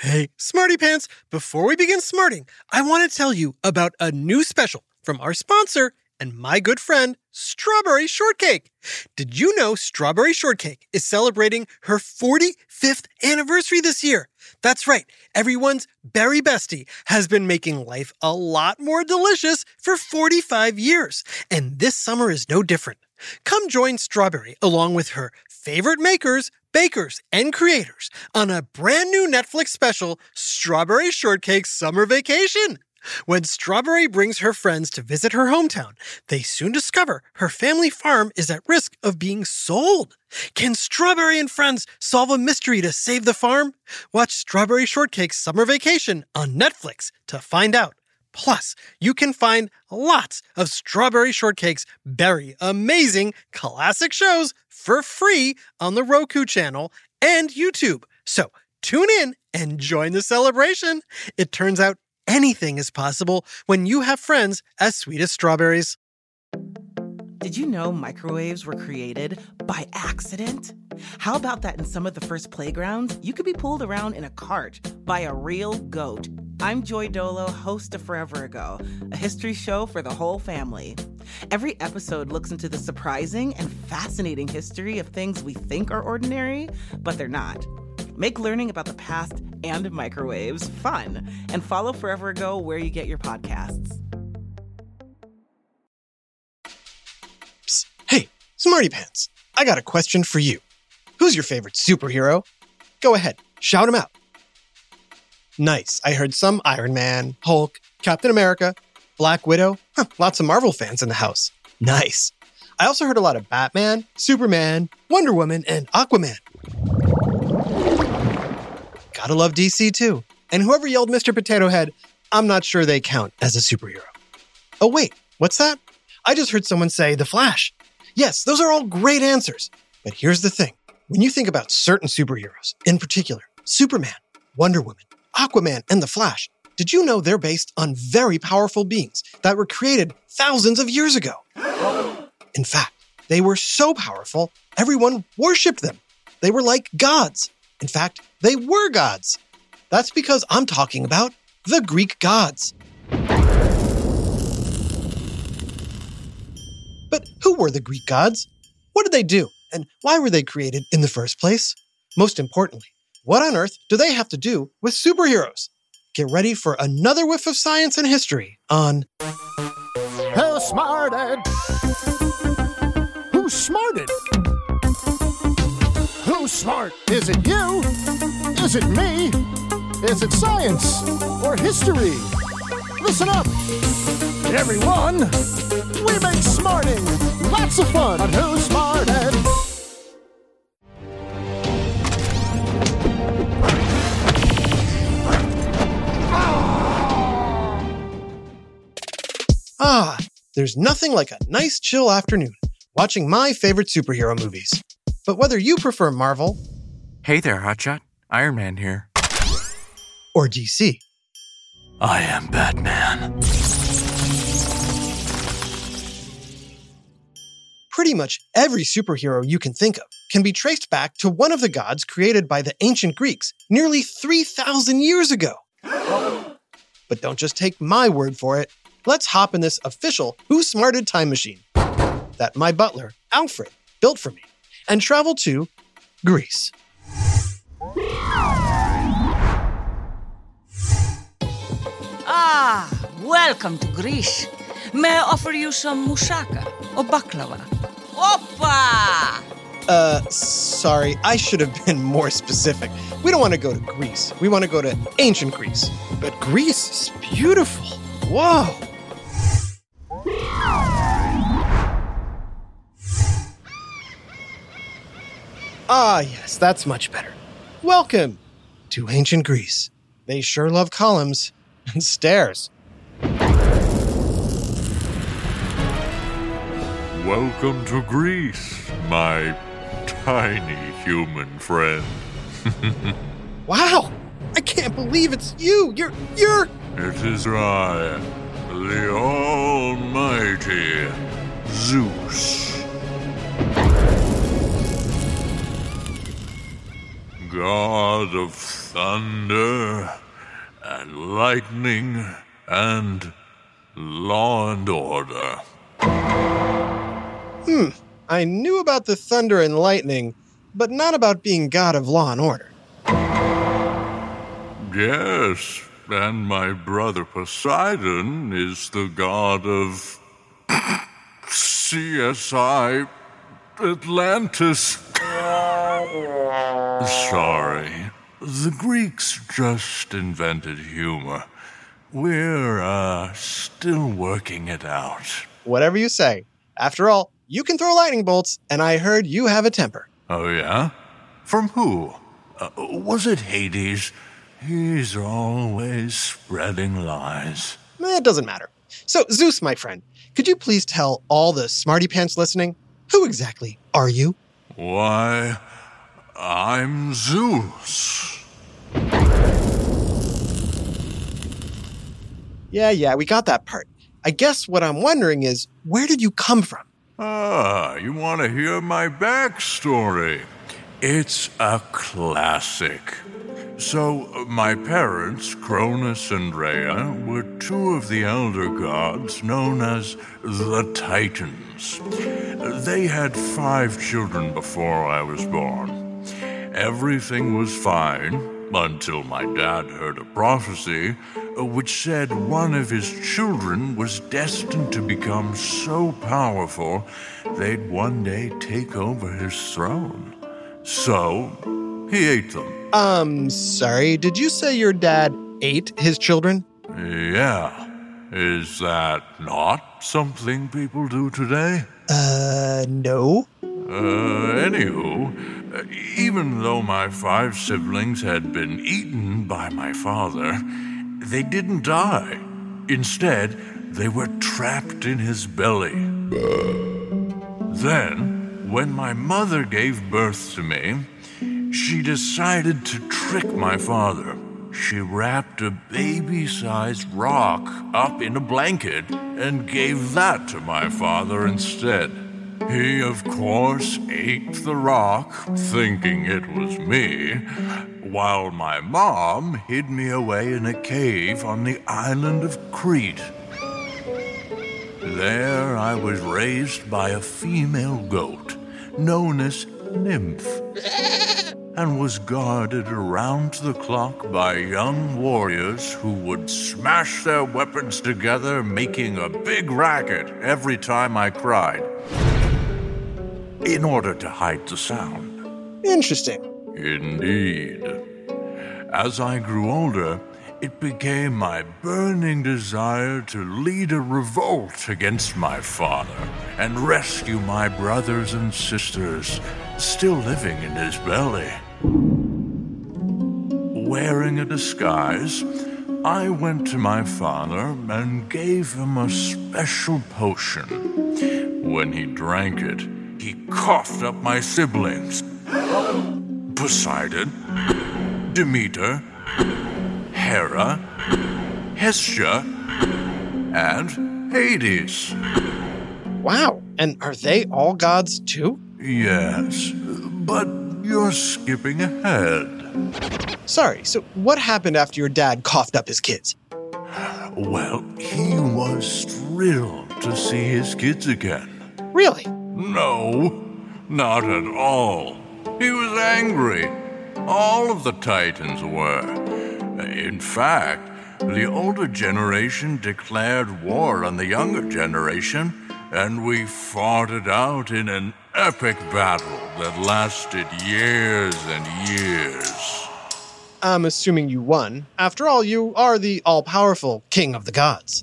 Hey, Smarty Pants, before we begin smarting, I want to tell you about a new special from our sponsor and my good friend, Strawberry Shortcake. Did you know Strawberry Shortcake is celebrating her 45th anniversary this year? That's right, everyone's berry bestie has been making life a lot more delicious for 45 years, and this summer is no different. Come join Strawberry along with her favorite makers, bakers, and creators on a brand new Netflix special, Strawberry Shortcake's Summer Vacation. When Strawberry brings her friends to visit her hometown, they soon discover her family farm is at risk of being sold. Can Strawberry and friends solve a mystery to save the farm? Watch Strawberry Shortcake's Summer Vacation on Netflix to find out. Plus, you can find lots of Strawberry Shortcake's berry amazing classic shows for free on the Roku channel and YouTube. So tune in and join the celebration. It turns out anything is possible when you have friends as sweet as strawberries. Did you know microwaves were created by accident? How about that in some of the first playgrounds? You could be pulled around in a cart by a real goat. I'm Joy Dolo, host of Forever Ago, a history show for the whole family. Every episode looks into the surprising and fascinating history of things we think are ordinary, but they're not. Make learning about the past and microwaves fun, and follow Forever Ago where you get your podcasts. Psst. Hey, Smarty Pants, I got a question for you. Who's your favorite superhero? Go ahead, shout him out. Nice, I heard some Iron Man, Hulk, Captain America, Black Widow. Lots of Marvel fans in the house. Nice. I also heard a lot of Batman, Superman, Wonder Woman, and Aquaman. Gotta love DC too. And whoever yelled Mr. Potato Head, I'm not sure they count as a superhero. Oh wait, what's that? I just heard someone say The Flash. Yes, those are all great answers. But here's the thing. When you think about certain superheroes, in particular, Superman, Wonder Woman, Aquaman, and The Flash, did you know they're based on very powerful beings that were created thousands of years ago? In fact, they were so powerful, everyone worshipped them. They were like gods. In fact, they were gods. That's because I'm talking about the Greek gods. But who were the Greek gods? What did they do? And why were they created in the first place? Most importantly, what on earth do they have to do with superheroes? Get ready for another whiff of science and history on Who's Smarted? Who's Smarted? Who's smart? Is it you? Is it me? Is it science or history? Listen up, everyone. We make smarting lots of fun on Who's Smarted? There's nothing like a nice chill afternoon watching my favorite superhero movies. But whether you prefer Marvel... Hey there, Hotshot. Iron Man here. Or DC. I am Batman. Pretty much every superhero you can think of can be traced back to one of the gods created by the ancient Greeks nearly 3,000 years ago. But don't just take my word for it. Let's hop in this official Who Smarted time machine that my butler, Alfred, built for me and travel to Greece. Ah, welcome to Greece. May I offer you some moussaka or baklava? Opa! Sorry, I should have been more specific. We don't want to go to Greece. We want to go to ancient Greece. But Greece is beautiful. Whoa! Ah, yes, that's much better. Welcome to ancient Greece. They sure love columns and stairs. Welcome to Greece, my tiny human friend. Wow, I can't believe it's you. You're... It is I, the almighty Zeus. god of thunder and lightning and law and order. I knew about the thunder and lightning, but not about being god of law and order. Yes, and my brother Poseidon is the god of CSI Atlantis. Sorry, the Greeks just invented humor. We're still working it out. Whatever you say. After all, you can throw lightning bolts, and I heard you have a temper. Oh, yeah? From who? Was it Hades? He's always spreading lies. It doesn't matter. So, Zeus, my friend, could you please tell all the smarty pants listening, who exactly are you? Why, I'm Zeus. Yeah, we got that part. I guess what I'm wondering is, where did you come from? You want to hear my backstory? It's a classic. So, my parents, Cronus and Rhea, were two of the elder gods known as the Titans. They had 5 children before I was born. Everything was fine, until my dad heard a prophecy which said one of his children was destined to become so powerful they'd one day take over his throne. So, he ate them. Sorry, did you say your dad ate his children? Yeah. Is that not something people do today? No. Anywho, even though my 5 siblings had been eaten by my father, they didn't die. Instead, they were trapped in his belly. Then, when my mother gave birth to me, she decided to trick my father. She wrapped a baby-sized rock up in a blanket and gave that to my father instead. He, of course, ate the rock, thinking it was me, while my mom hid me away in a cave on the island of Crete. There I was raised by a female goat known as Nymph, and was guarded around the clock by young warriors who would smash their weapons together, making a big racket every time I cried, in order to hide the sound. Interesting. Indeed. As I grew older, it became my burning desire to lead a revolt against my father and rescue my brothers and sisters still living in his belly. Wearing a disguise, I went to my father and gave him a special potion. When he drank it, he coughed up my siblings, Poseidon, Demeter, Hera, Hestia, and Hades. Wow, and are they all gods too? Yes, but you're skipping ahead. Sorry, so what happened after your dad coughed up his kids? Well, he was thrilled to see his kids again. Really? No, not at all. He was angry. All of the Titans were. In fact, the older generation declared war on the younger generation, and we fought it out in an epic battle that lasted years and years. I'm assuming you won. After all, you are the all-powerful king of the gods.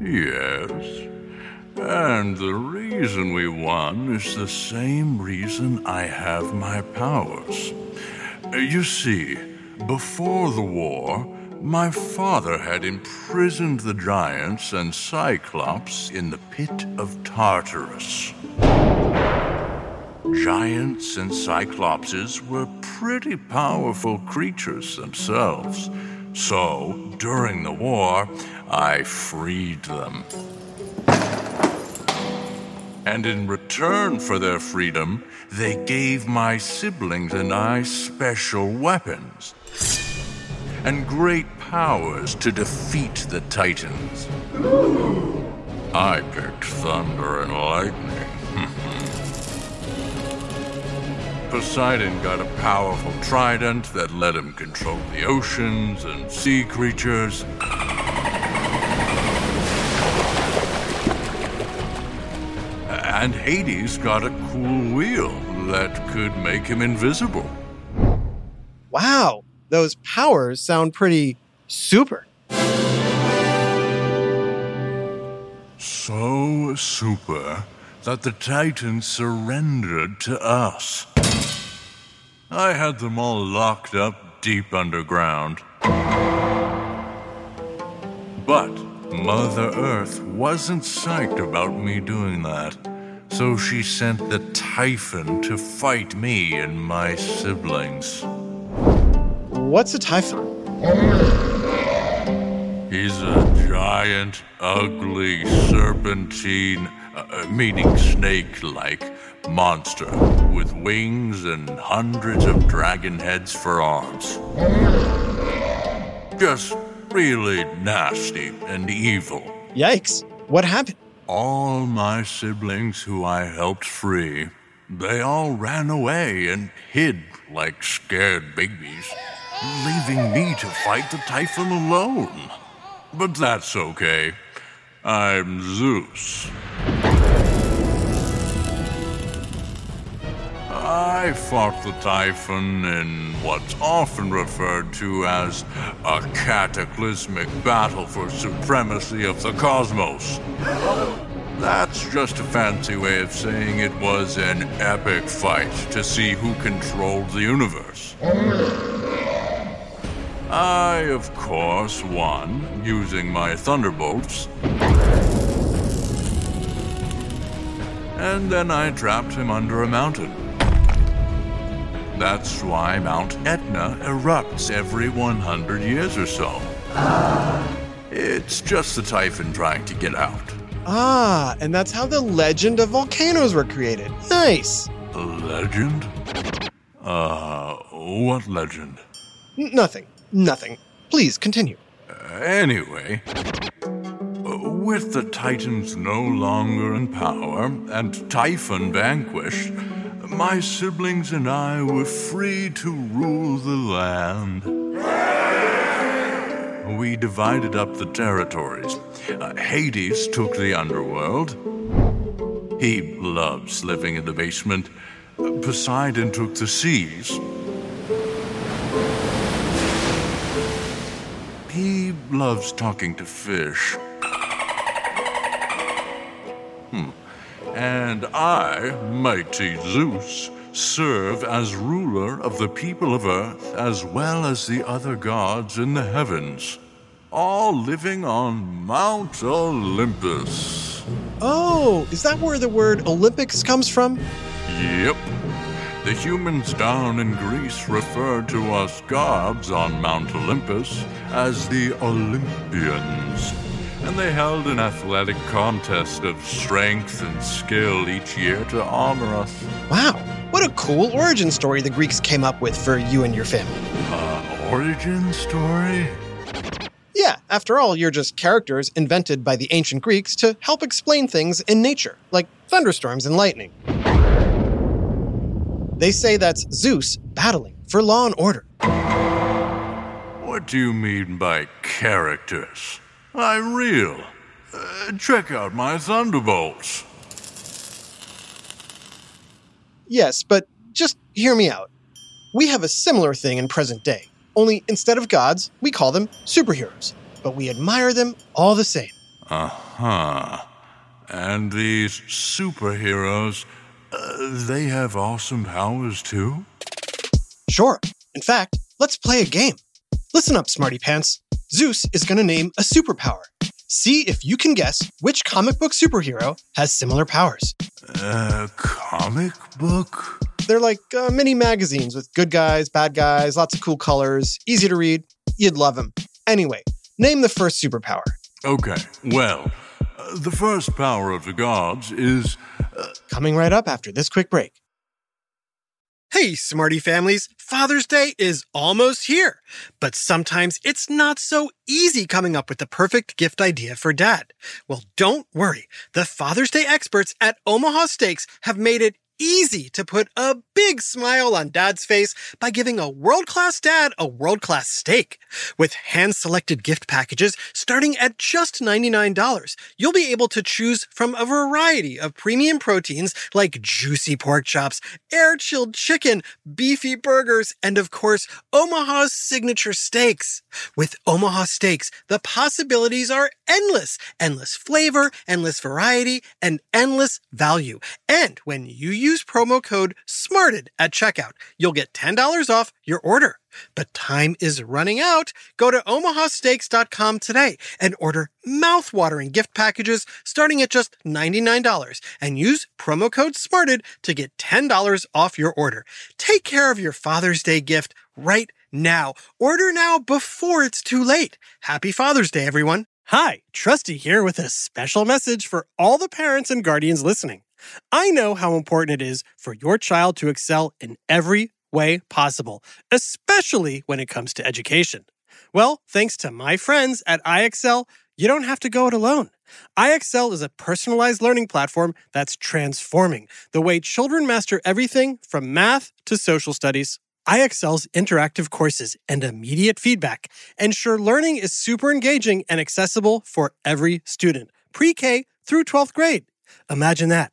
Yes. And the reason we won is the same reason I have my powers. You see, before the war, my father had imprisoned the giants and Cyclops in the pit of Tartarus. Giants and Cyclopses were pretty powerful creatures themselves. So, during the war, I freed them. and in return for their freedom, they gave my siblings and I special weapons and great powers to defeat the Titans. I picked thunder and lightning. Poseidon got a powerful trident that let him control the oceans and sea creatures. And Hades got a cool wheel that could make him invisible. Wow, those powers sound pretty super. So super that the Titans surrendered to us. I had them all locked up deep underground. But Mother Earth wasn't psyched about me doing that. So she sent the Typhon to fight me and my siblings. What's a Typhon? He's a giant, ugly, serpentine, meaning snake-like, monster with wings and hundreds of dragon heads for arms. Just really nasty and evil. Yikes. What happened? All my siblings who I helped free, they all ran away and hid like scared babies, leaving me to fight the Typhon alone. But that's okay. I'm Zeus. I fought the Typhon in what's often referred to as a cataclysmic battle for supremacy of the cosmos. That's just a fancy way of saying it was an epic fight to see who controlled the universe. I, of course, won using my thunderbolts. And then I trapped him under a mountain. That's why Mount Etna erupts every 100 years or so. It's just the Typhon trying to get out. Ah, and that's how the legend of volcanoes were created. Nice. A legend? What legend? Nothing. Please, continue. Anyway, with the Titans no longer in power and Typhon vanquished, my siblings and I were free to rule the land. We divided up the territories. Hades took the underworld. He loves living in the basement. Poseidon took the seas. He loves talking to fish. And I, mighty Zeus, serve as ruler of the people of Earth as well as the other gods in the heavens, all living on Mount Olympus. Oh, is that where the word Olympics comes from? Yep. The humans down in Greece referred to us gods on Mount Olympus as the Olympians. And they held an athletic contest of strength and skill each year to honor us. Wow, what a cool origin story the Greeks came up with for you and your family. Origin story? Yeah, after all, you're just characters invented by the ancient Greeks to help explain things in nature, like thunderstorms and lightning. They say that's Zeus battling for law and order. What do you mean by characters? I'm real. Check out my thunderbolts. Yes, but just hear me out. We have a similar thing in present day, only instead of gods, we call them superheroes. But we admire them all the same. Uh-huh. And these superheroes, they have awesome powers too? Sure. In fact, let's play a game. Listen up, Smarty Pants. Zeus is going to name a superpower. See if you can guess which comic book superhero has similar powers. Comic book? They're like mini magazines with good guys, bad guys, lots of cool colors, easy to read. You'd love them. Anyway, name the first superpower. Okay, well, the first power of the gods is Coming right up after this quick break. Hey, Smarty families, Father's Day is almost here, but sometimes it's not so easy coming up with the perfect gift idea for Dad. Well, don't worry. The Father's Day experts at Omaha Steaks have made it easy to put a big smile on Dad's face by giving a world-class dad a world-class steak. With hand-selected gift packages starting at just $99, you'll be able to choose from a variety of premium proteins like juicy pork chops, air-chilled chicken, beefy burgers, and of course, Omaha's signature steaks. With Omaha Steaks, the possibilities are endless. Endless flavor, endless variety, and endless value. And when you use promo code SMARTED at checkout, you'll get $10 off your order. But time is running out. Go to omahasteaks.com today and order mouthwatering gift packages starting at just $99 and use promo code SMARTED to get $10 off your order. Take care of your Father's Day gift right now. Order now before it's too late. Happy Father's Day, everyone. Hi, Trusty here with a special message for all the parents and guardians listening. I know how important it is for your child to excel in every way possible, especially when it comes to education. Well, thanks to my friends at IXL, you don't have to go it alone. IXL is a personalized learning platform that's transforming the way children master everything from math to social studies. IXL's interactive courses and immediate feedback ensure learning is super engaging and accessible for every student, pre-K through 12th grade. Imagine that.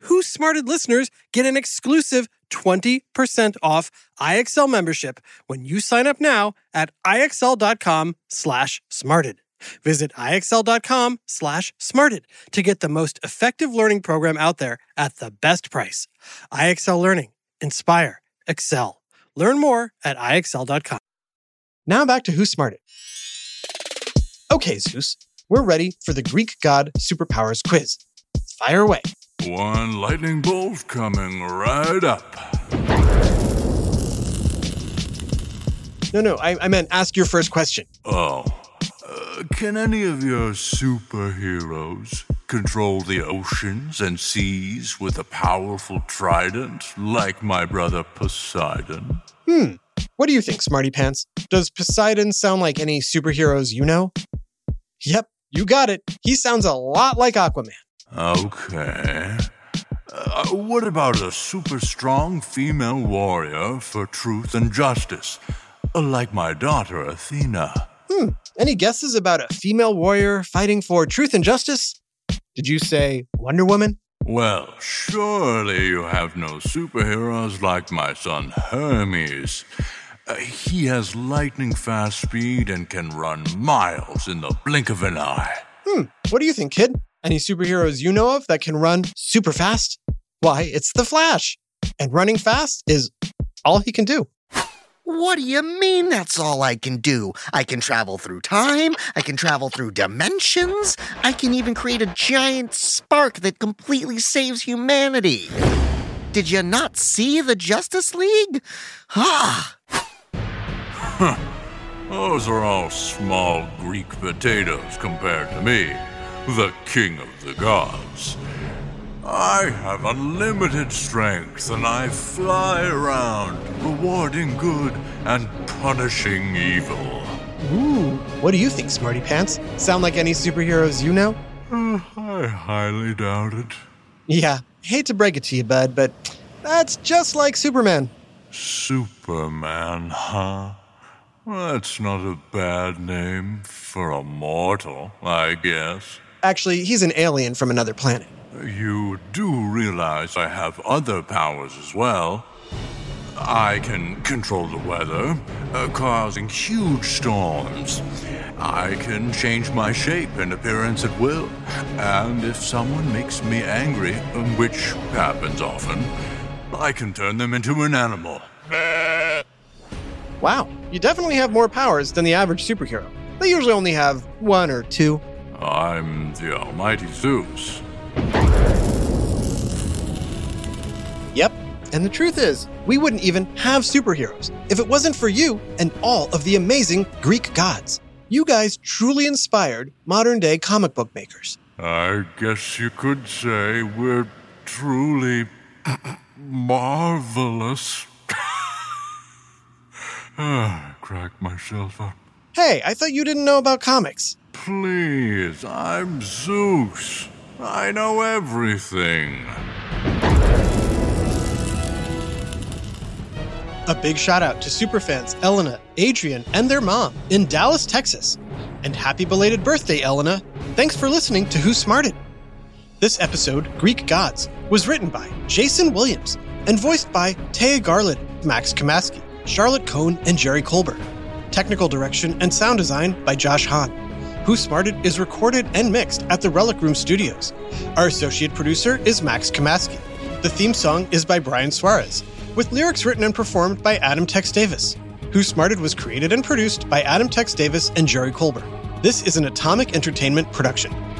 Who's Smarted listeners get an exclusive 20% off IXL membership when you sign up now at IXL.com/smarted. Visit IXL.com/smarted to get the most effective learning program out there at the best price. IXL Learning. Inspire. Excel. Learn more at IXL.com. Now back to Who's Smarted. Okay, Zeus, we're ready for the Greek god superpowers quiz. Fire away. One lightning bolt coming right up. No, I meant ask your first question. Oh. Can any of your superheroes control the oceans and seas with a powerful trident like my brother Poseidon? What do you think, Smarty Pants? Does Poseidon sound like any superheroes you know? Yep, you got it. He sounds a lot like Aquaman. Okay. What about a super strong female warrior for truth and justice, like my daughter Athena? Any guesses about a female warrior fighting for truth and justice? Did you say Wonder Woman? Well, surely you have no superheroes like my son Hermes. He has lightning-fast speed and can run miles in the blink of an eye. What do you think, kid? Any superheroes you know of that can run super fast? Why, it's The Flash. And running fast is all he can do. What do you mean that's all I can do? I can travel through time, I can travel through dimensions, I can even create a giant spark that completely saves humanity. Did you not see the Justice League? Those are all small Greek potatoes compared to me, the king of the gods. I have unlimited strength, and I fly around, rewarding good and punishing evil. Ooh, what do you think, Smarty Pants? Sound like any superheroes you know? I highly doubt it. Yeah, hate to break it to you, bud, but that's just like Superman. Superman, huh? That's not a bad name for a mortal, I guess. Actually, he's an alien from another planet. You do realize I have other powers as well. I can control the weather, causing huge storms. I can change my shape and appearance at will. And if someone makes me angry, which happens often, I can turn them into an animal. Wow, you definitely have more powers than the average superhero. They usually only have one or two. I'm the almighty Zeus. Yep, and the truth is, we wouldn't even have superheroes if it wasn't for you and all of the amazing Greek gods. You guys truly inspired modern-day comic book makers. I guess you could say we're truly marvelous. I cracked myself up. Hey, I thought you didn't know about comics. Please, I'm Zeus. I know everything. A big shout-out to superfans Elena, Adrian, and their mom in Dallas, Texas. And happy belated birthday, Elena. Thanks for listening to Who's Smarted. This episode, Greek Gods, was written by Jason Williams and voiced by Taya Garland, Max Kamaski, Charlotte Cohn, and Jerry Colbert. Technical direction and sound design by Josh Hahn. Who's Smarted is recorded and mixed at the Relic Room Studios. Our associate producer is Max Kamaski. The theme song is by Brian Suarez, with lyrics written and performed by Adam Tex Davis. Who's Smarted was created and produced by Adam Tex Davis and Jerry Colbert. This is an Atomic Entertainment production.